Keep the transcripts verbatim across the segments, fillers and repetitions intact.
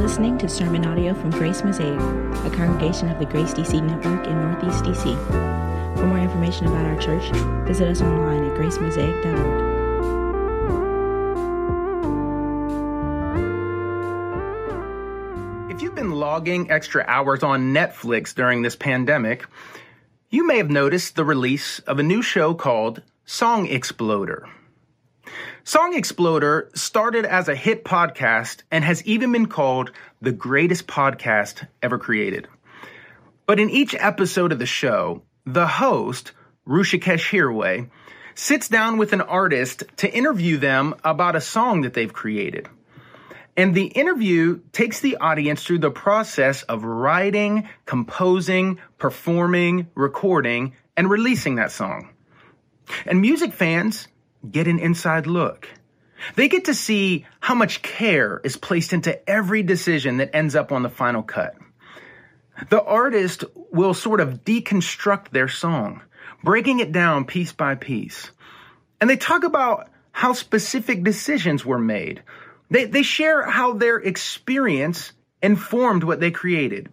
listening to sermon audio from Grace Mosaic, a congregation of the Grace D C Network in Northeast D C. For more information about our church, visit us online at grace mosaic dot org. Logging extra hours on Netflix during this pandemic, you may have noticed the release of a new show called Song Exploder. Song Exploder started as a hit podcast and has even been called the greatest podcast ever created. But in each episode of the show, the host, Rushikesh Hirway, sits down with an artist to interview them about a song that they've created. And the interview takes the audience through the process of writing, composing, performing, recording, and releasing that song. And music fans get an inside look. They get to see how much care is placed into every decision that ends up on the final cut. The artist will sort of deconstruct their song, breaking it down piece by piece. And they talk about how specific decisions were made. They they share how their experience informed what they created.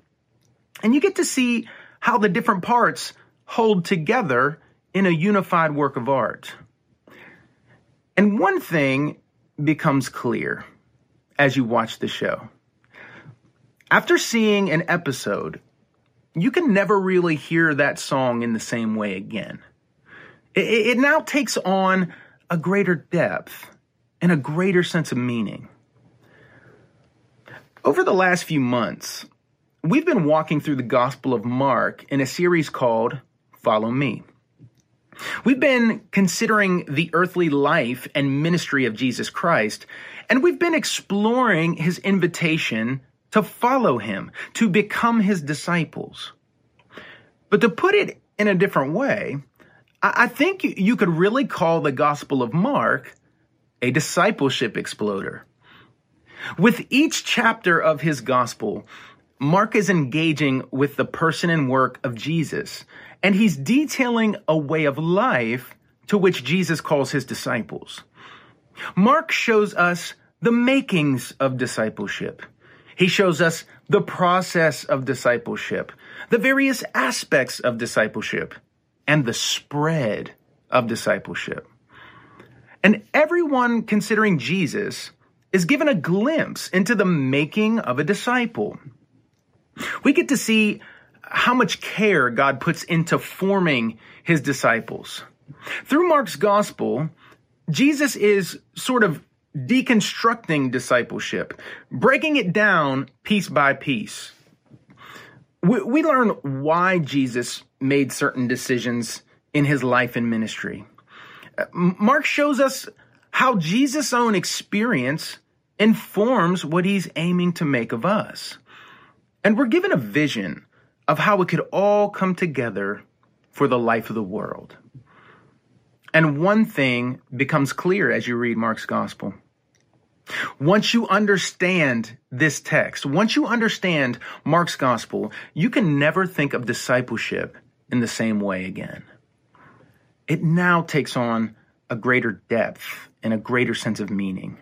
And you get to see how the different parts hold together in a unified work of art. And one thing becomes clear as you watch the show. After seeing an episode, you can never really hear that song in the same way again. It, it now takes on a greater depth and a greater sense of meaning. Over the last few months, we've been walking through the Gospel of Mark in a series called Follow Me. We've been considering the earthly life and ministry of Jesus Christ, and we've been exploring his invitation to follow him, to become his disciples. But to put it in a different way, I think you could really call the Gospel of Mark a discipleship exploder. With each chapter of his gospel, Mark is engaging with the person and work of Jesus, and he's detailing a way of life to which Jesus calls his disciples. Mark shows us the makings of discipleship. He shows us the process of discipleship, the various aspects of discipleship, and the spread of discipleship. And everyone considering Jesus is given a glimpse into the making of a disciple. We get to see how much care God puts into forming his disciples. Through Mark's gospel, Jesus is sort of deconstructing discipleship, breaking it down piece by piece. We, we learn why Jesus made certain decisions in his life and ministry. Mark shows us how Jesus' own experience informs what he's aiming to make of us. And we're given a vision of how it could all come together for the life of the world. And one thing becomes clear as you read Mark's gospel. Once you understand this text, once you understand Mark's gospel, you can never think of discipleship in the same way again. It now takes on a greater depth and a greater sense of meaning.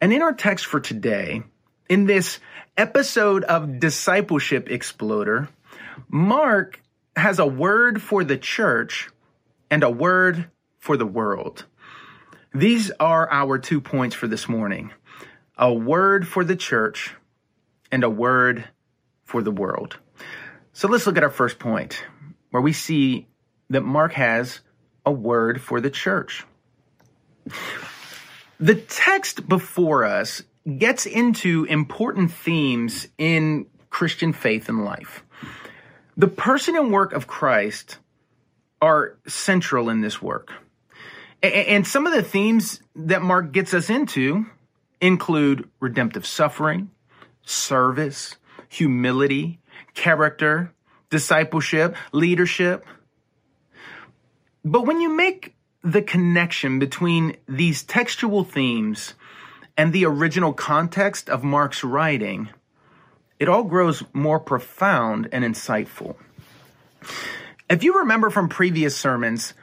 And in our text for today, in this episode of Discipleship Exploder, Mark has a word for the church and a word for the world. These are our two points for this morning: a word for the church and a word for the world. So let's look at our first point, where we see that Mark has a word for the church. The text before us gets into important themes in Christian faith and life. The person and work of Christ are central in this work. And some of the themes that Mark gets us into include redemptive suffering, service, humility, character, discipleship, leadership. But when you make the connection between these textual themes and the original context of Mark's writing, it all grows more profound and insightful. If you remember from previous sermons,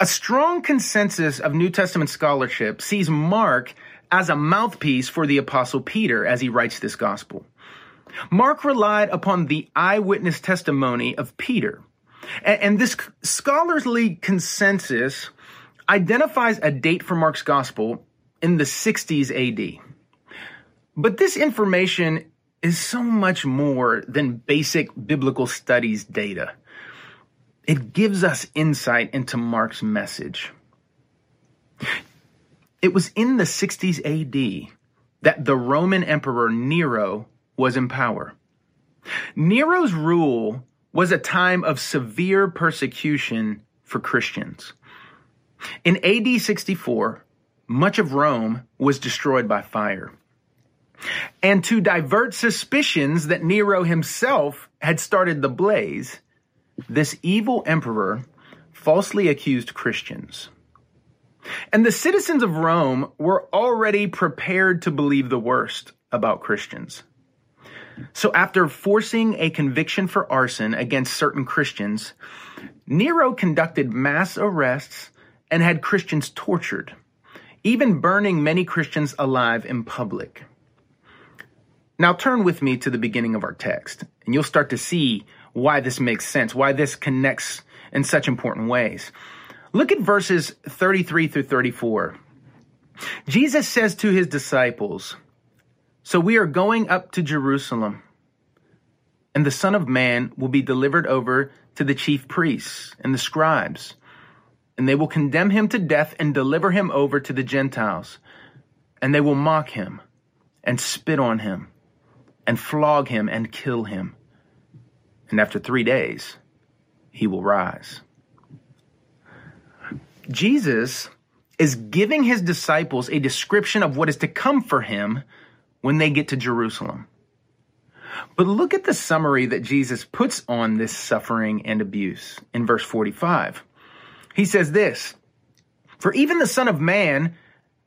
a strong consensus of New Testament scholarship sees Mark as a mouthpiece for the Apostle Peter as he writes this gospel. Mark relied upon the eyewitness testimony of Peter. And this scholarly consensus identifies a date for Mark's gospel in the sixties A D. But this information is so much more than basic biblical studies data. It gives us insight into Mark's message. It was in the sixties A D that the Roman Emperor Nero was in power. Nero's rule was a time of severe persecution for Christians. In A D sixty-four, much of Rome was destroyed by fire. And to divert suspicions that Nero himself had started the blaze, this evil emperor falsely accused Christians. And the citizens of Rome were already prepared to believe the worst about Christians. So after forcing a conviction for arson against certain Christians, Nero conducted mass arrests and had Christians tortured, even burning many Christians alive in public. Now turn with me to the beginning of our text, and you'll start to see why this makes sense, why this connects in such important ways. Look at verses thirty-three through thirty-four. Jesus says to his disciples, "So we are going up to Jerusalem, and the Son of Man will be delivered over to the chief priests and the scribes, and they will condemn him to death and deliver him over to the Gentiles, and they will mock him and spit on him and flog him and kill him. And after three days, he will rise." Jesus is giving his disciples a description of what is to come for him when they get to Jerusalem. But look at the summary that Jesus puts on this suffering and abuse in verse forty-five. He says this, "For even the Son of Man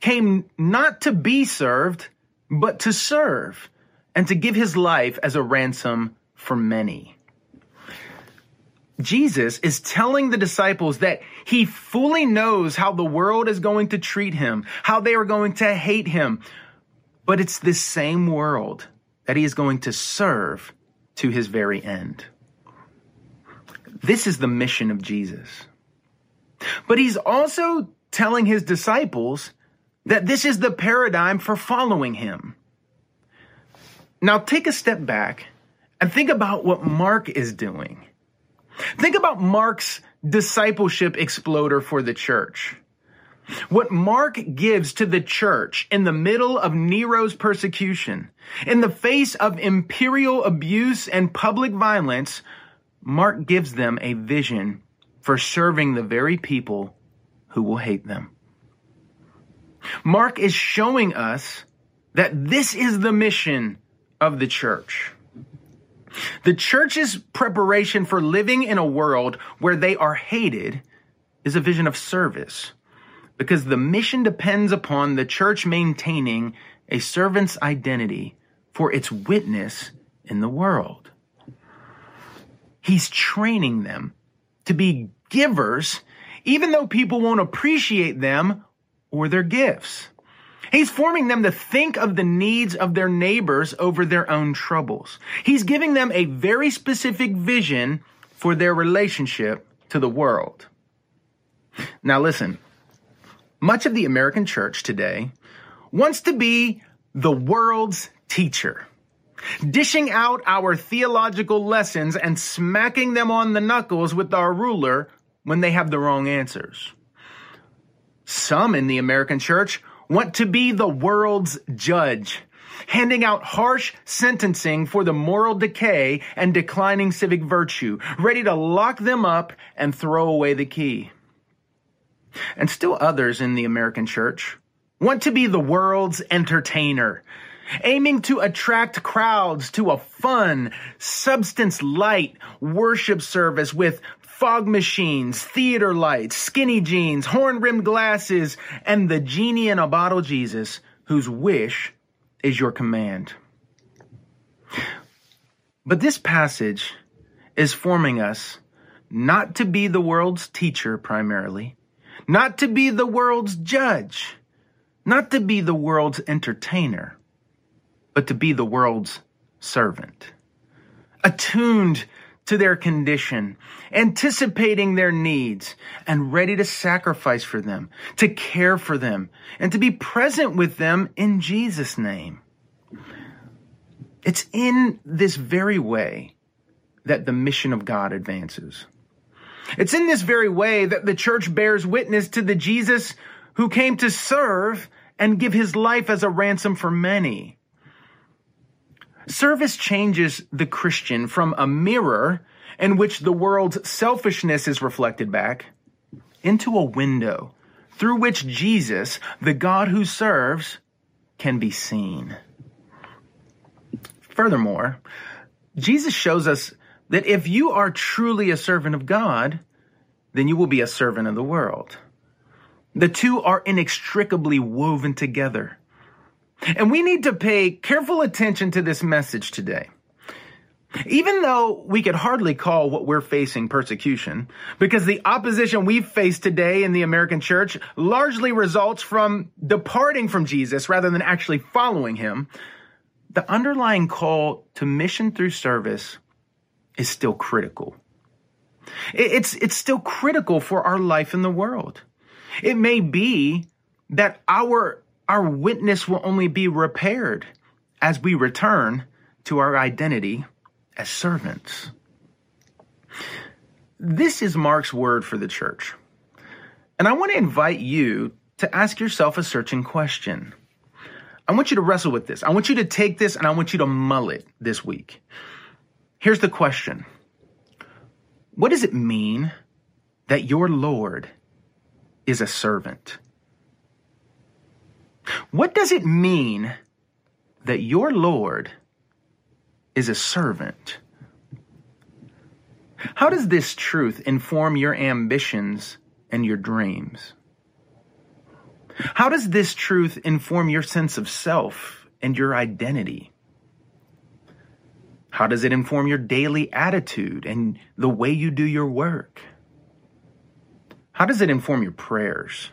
came not to be served, but to serve and to give his life as a ransom for many." Jesus is telling the disciples that he fully knows how the world is going to treat him, how they are going to hate him. But it's this same world that he is going to serve to his very end. This is the mission of Jesus. But he's also telling his disciples that this is the paradigm for following him. Now take a step back and think about what Mark is doing. Think about Mark's discipleship exploder for the church. What Mark gives to the church in the middle of Nero's persecution, in the face of imperial abuse and public violence, Mark gives them a vision for serving the very people who will hate them. Mark is showing us that this is the mission of the church. The church's preparation for living in a world where they are hated is a vision of service, because the mission depends upon the church maintaining a servant's identity for its witness in the world. He's training them to be givers, even though people won't appreciate them or their gifts. He's forming them to think of the needs of their neighbors over their own troubles. He's giving them a very specific vision for their relationship to the world. Now listen, much of the American church today wants to be the world's teacher, dishing out our theological lessons and smacking them on the knuckles with our ruler when they have the wrong answers. Some in the American church want to be the world's judge, handing out harsh sentencing for the moral decay and declining civic virtue, ready to lock them up and throw away the key. And still others in the American church want to be the world's entertainer, aiming to attract crowds to a fun, substance-light worship service with fog machines, theater lights, skinny jeans, horn-rimmed glasses, and the genie in a bottle Jesus, whose wish is your command. But this passage is forming us not to be the world's teacher primarily, not to be the world's judge, not to be the world's entertainer, but to be the world's servant, attuned to their condition, anticipating their needs, and ready to sacrifice for them, to care for them, and to be present with them in Jesus' name. It's in this very way that the mission of God advances. It's in this very way that the church bears witness to the Jesus who came to serve and give his life as a ransom for many. Service changes the Christian from a mirror in which the world's selfishness is reflected back into a window through which Jesus, the God who serves, can be seen. Furthermore, Jesus shows us that if you are truly a servant of God, then you will be a servant of the world. The two are inextricably woven together. And we need to pay careful attention to this message today. Even though we could hardly call what we're facing persecution, because the opposition we face today in the American church largely results from departing from Jesus rather than actually following him, the underlying call to mission through service is still critical. It's, it's still critical for our life in the world. It may be that our Our witness will only be repaired as we return to our identity as servants. This is Mark's word for the church. And I want to invite you to ask yourself a searching question. I want you to wrestle with this. I want you to take this and I want you to mull it this week. Here's the question. What does it mean that your Lord is a servant? What does it mean that your Lord is a servant? How does this truth inform your ambitions and your dreams? How does this truth inform your sense of self and your identity? How does it inform your daily attitude and the way you do your work? How does it inform your prayers?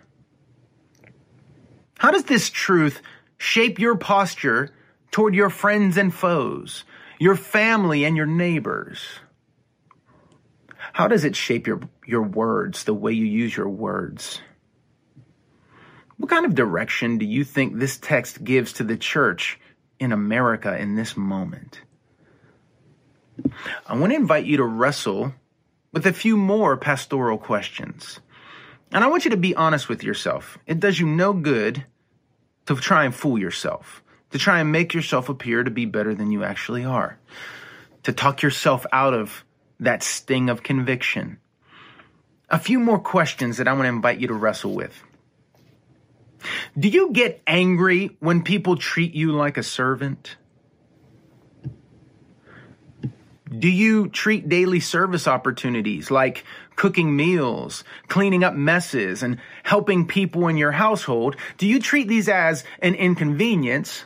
How does this truth shape your posture toward your friends and foes, your family and your neighbors? How does it shape your, your words, the way you use your words? What kind of direction do you think this text gives to the church in America in this moment? I want to invite you to wrestle with a few more pastoral questions. And I want you to be honest with yourself. It does you no good to try and fool yourself, to try and make yourself appear to be better than you actually are, to talk yourself out of that sting of conviction. A few more questions that I want to invite you to wrestle with. Do you get angry when people treat you like a servant? Do you treat daily service opportunities like cooking meals, cleaning up messes, and helping people in your household? Do you treat these as an inconvenience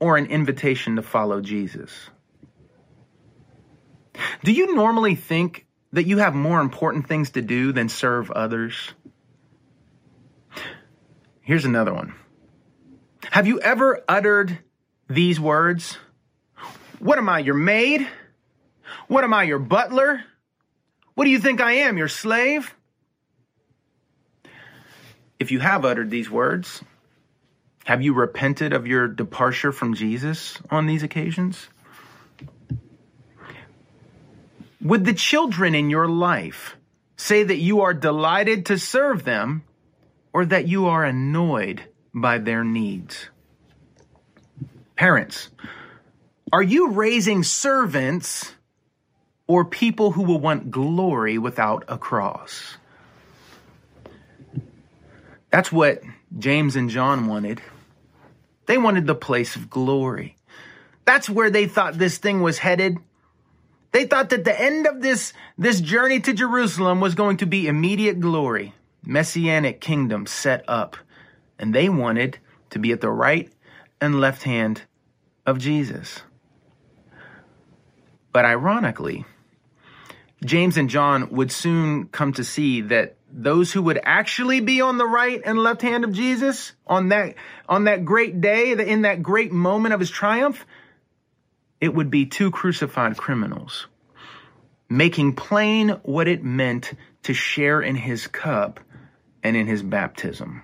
or an invitation to follow Jesus? Do you normally think that you have more important things to do than serve others? Here's another one. Have you ever uttered these words? What am I, your maid? What am I, your butler? What do you think I am, your slave? If you have uttered these words, have you repented of your departure from Jesus on these occasions? Would the children in your life say that you are delighted to serve them or that you are annoyed by their needs? Parents, are you raising servants or people who will want glory without a cross? That's what James and John wanted. They wanted the place of glory. That's where they thought this thing was headed. They thought that the end of this, this journey to Jerusalem was going to be immediate glory, messianic kingdom set up. And they wanted to be at the right and left hand of Jesus. But ironically, James and John would soon come to see that those who would actually be on the right and left hand of Jesus on that, on that great day, in that great moment of his triumph, it would be two crucified criminals, making plain what it meant to share in his cup and in his baptism.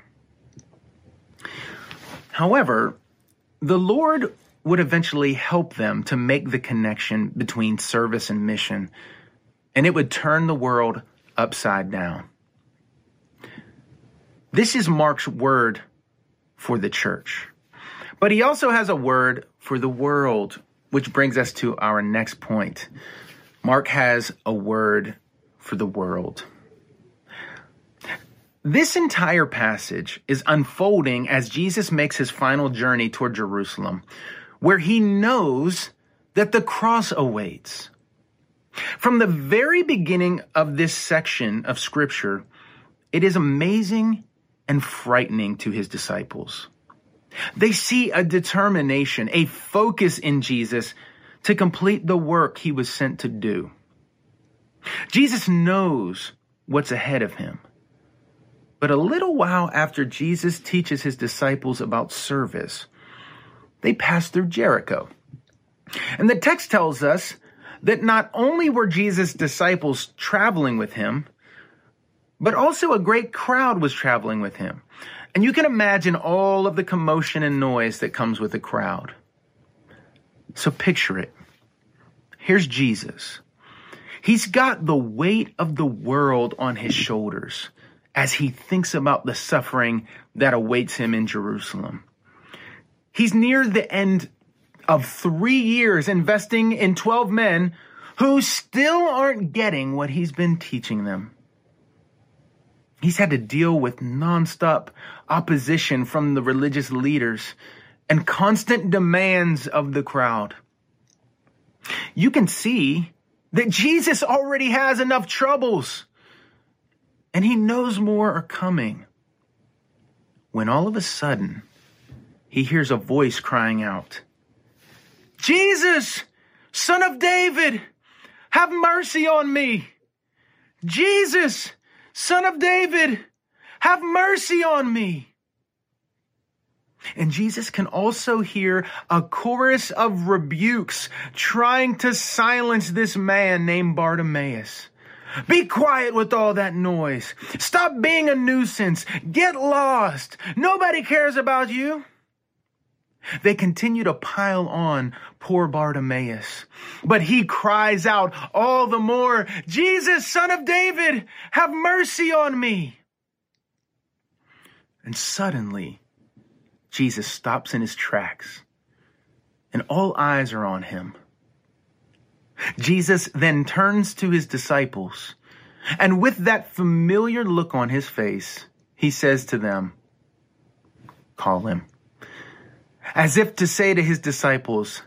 However, the Lord would eventually help them to make the connection between service and mission, and it would turn the world upside down. This is Mark's word for the church, but he also has a word for the world, which brings us to our next point. Mark has a word for the world. This entire passage is unfolding as Jesus makes his final journey toward Jerusalem, where he knows that the cross awaits. From the very beginning of this section of Scripture, it is amazing and frightening to his disciples. They see a determination, a focus in Jesus to complete the work he was sent to do. Jesus knows what's ahead of him. But a little while after Jesus teaches his disciples about service, they pass through Jericho. And the text tells us that not only were Jesus' disciples traveling with him, but also a great crowd was traveling with him. And you can imagine all of the commotion and noise that comes with a crowd. So picture it. Here's Jesus. He's got the weight of the world on his shoulders as he thinks about the suffering that awaits him in Jerusalem. He's near the end of three years investing in twelve men who still aren't getting what he's been teaching them. He's had to deal with nonstop opposition from the religious leaders and constant demands of the crowd. You can see that Jesus already has enough troubles, and he knows more are coming, when all of a sudden, he hears a voice crying out, "Jesus, Son of David, have mercy on me. Jesus, Son of David, have mercy on me." And Jesus can also hear a chorus of rebukes trying to silence this man named Bartimaeus. "Be quiet with all that noise. Stop being a nuisance. Get lost. Nobody cares about you." They continue to pile on poor Bartimaeus, but he cries out all the more, "Jesus, Son of David, have mercy on me." And suddenly, Jesus stops in his tracks, and all eyes are on him. Jesus then turns to his disciples, and with that familiar look on his face, he says to them, "Call him." As if to say to his disciples,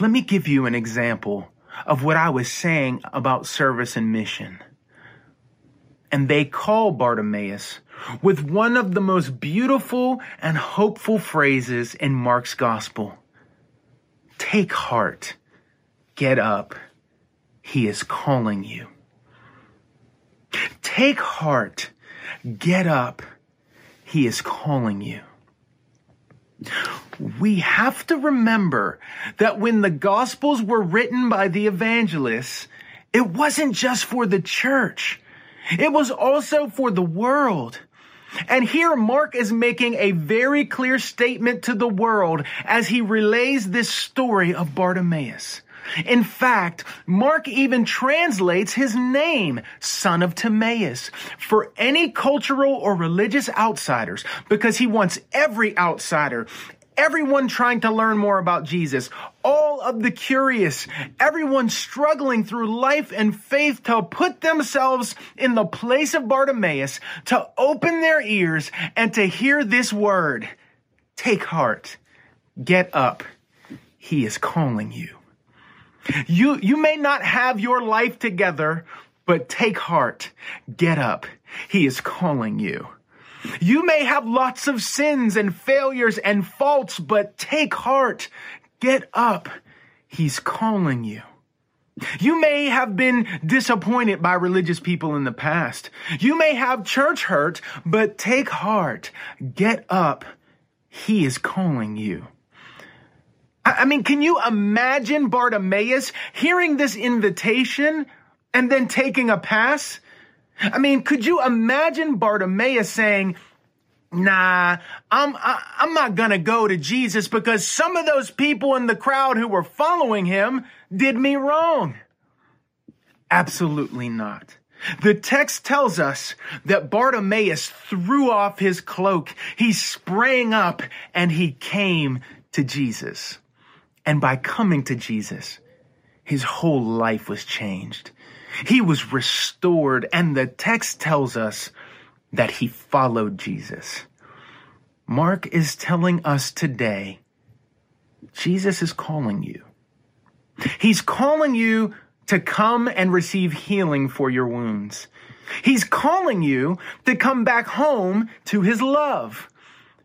"Let me give you an example of what I was saying about service and mission." And they call Bartimaeus with one of the most beautiful and hopeful phrases in Mark's gospel. "Take heart. Get up, he is calling you." Take heart, get up, he is calling you. We have to remember that when the Gospels were written by the evangelists, it wasn't just for the church. It was also for the world. And here Mark is making a very clear statement to the world as he relays this story of Bartimaeus. In fact, Mark even translates his name, Son of Timaeus, for any cultural or religious outsiders, because he wants every outsider, everyone trying to learn more about Jesus, all of the curious, everyone struggling through life and faith to put themselves in the place of Bartimaeus, to open their ears and to hear this word, "Take heart, get up, he is calling you." You you may not have your life together, but take heart, get up, he is calling you. You may have lots of sins and failures and faults, but take heart, get up, he's calling you. You may have been disappointed by religious people in the past. You may have church hurt, but take heart. Get up. He is calling you. I mean, can you imagine Bartimaeus hearing this invitation and then taking a pass? I mean, could you imagine Bartimaeus saying, nah, I'm, I, I'm not going to go to Jesus because some of those people in the crowd who were following him did me wrong? Absolutely not. The text tells us that Bartimaeus threw off his cloak. He sprang up and he came to Jesus. And by coming to Jesus, his whole life was changed. He was restored. And the text tells us that he followed Jesus. Mark is telling us today, Jesus is calling you. He's calling you to come and receive healing for your wounds. He's calling you to come back home to his love.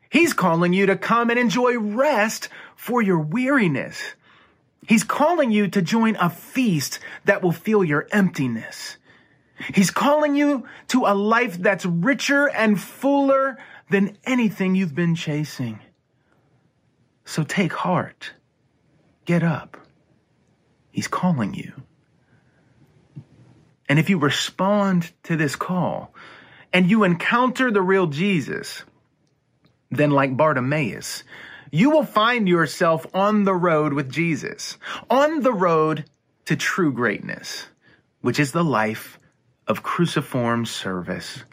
He's calling you to come and enjoy rest for your weariness. He's calling you to join a feast that will fill your emptiness. He's calling you to a life that's richer and fuller than anything you've been chasing. So take heart. Get up. He's calling you. And if you respond to this call and you encounter the real Jesus, then like Bartimaeus, you will find yourself on the road with Jesus, on the road to true greatness, which is the life of cruciform service.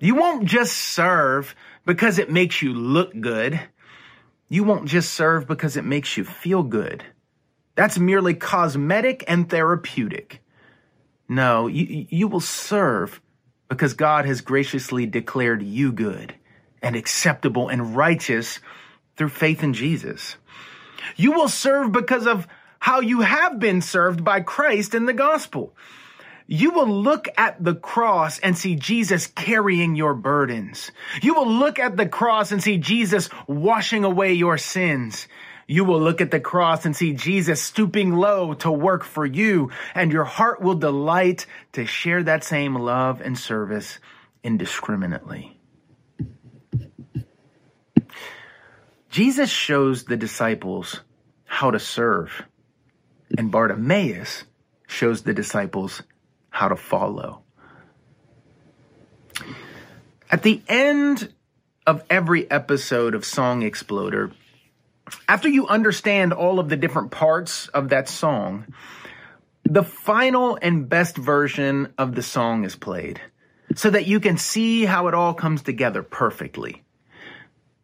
You won't just serve because it makes you look good. You won't just serve because it makes you feel good. That's merely cosmetic and therapeutic. No, you, you will serve because God has graciously declared you good and acceptable and righteous through faith in Jesus. You will serve because of how you have been served by Christ in the gospel. You will look at the cross and see Jesus carrying your burdens. You will look at the cross and see Jesus washing away your sins. You will look at the cross and see Jesus stooping low to work for you, and your heart will delight to share that same love and service indiscriminately. Jesus shows the disciples how to serve, and Bartimaeus shows the disciples how to follow. At the end of every episode of Song Exploder, after you understand all of the different parts of that song, the final and best version of the song is played so that you can see how it all comes together perfectly.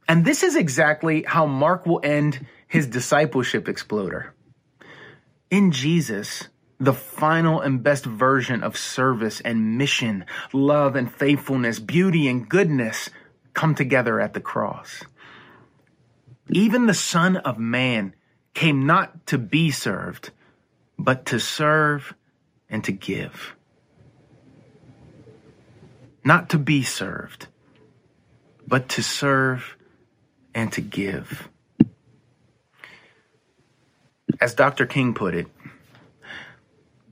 And this is exactly how Mark will end his discipleship exploder. In Jesus, the final and best version of service and mission, love and faithfulness, beauty and goodness come together at the cross. Even the Son of Man came not to be served, but to serve and to give. Not to be served, but to serve and to give. As Doctor King put it,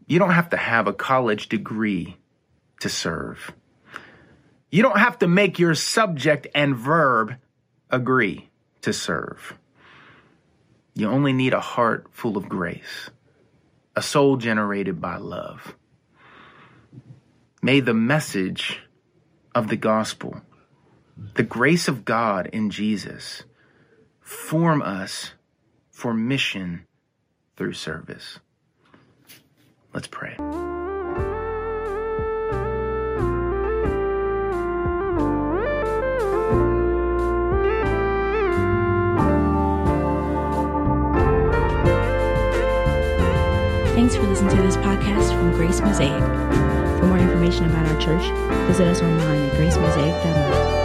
you don't have to have a college degree to serve. You don't have to make your subject and verb agree to serve. You only need a heart full of grace, a soul generated by love. May the message of the gospel, the grace of God in Jesus, form us for mission through service. Let's pray. Thanks for listening to this podcast from Grace Mosaic. For more information about our church, visit us online at grace mosaic dot org.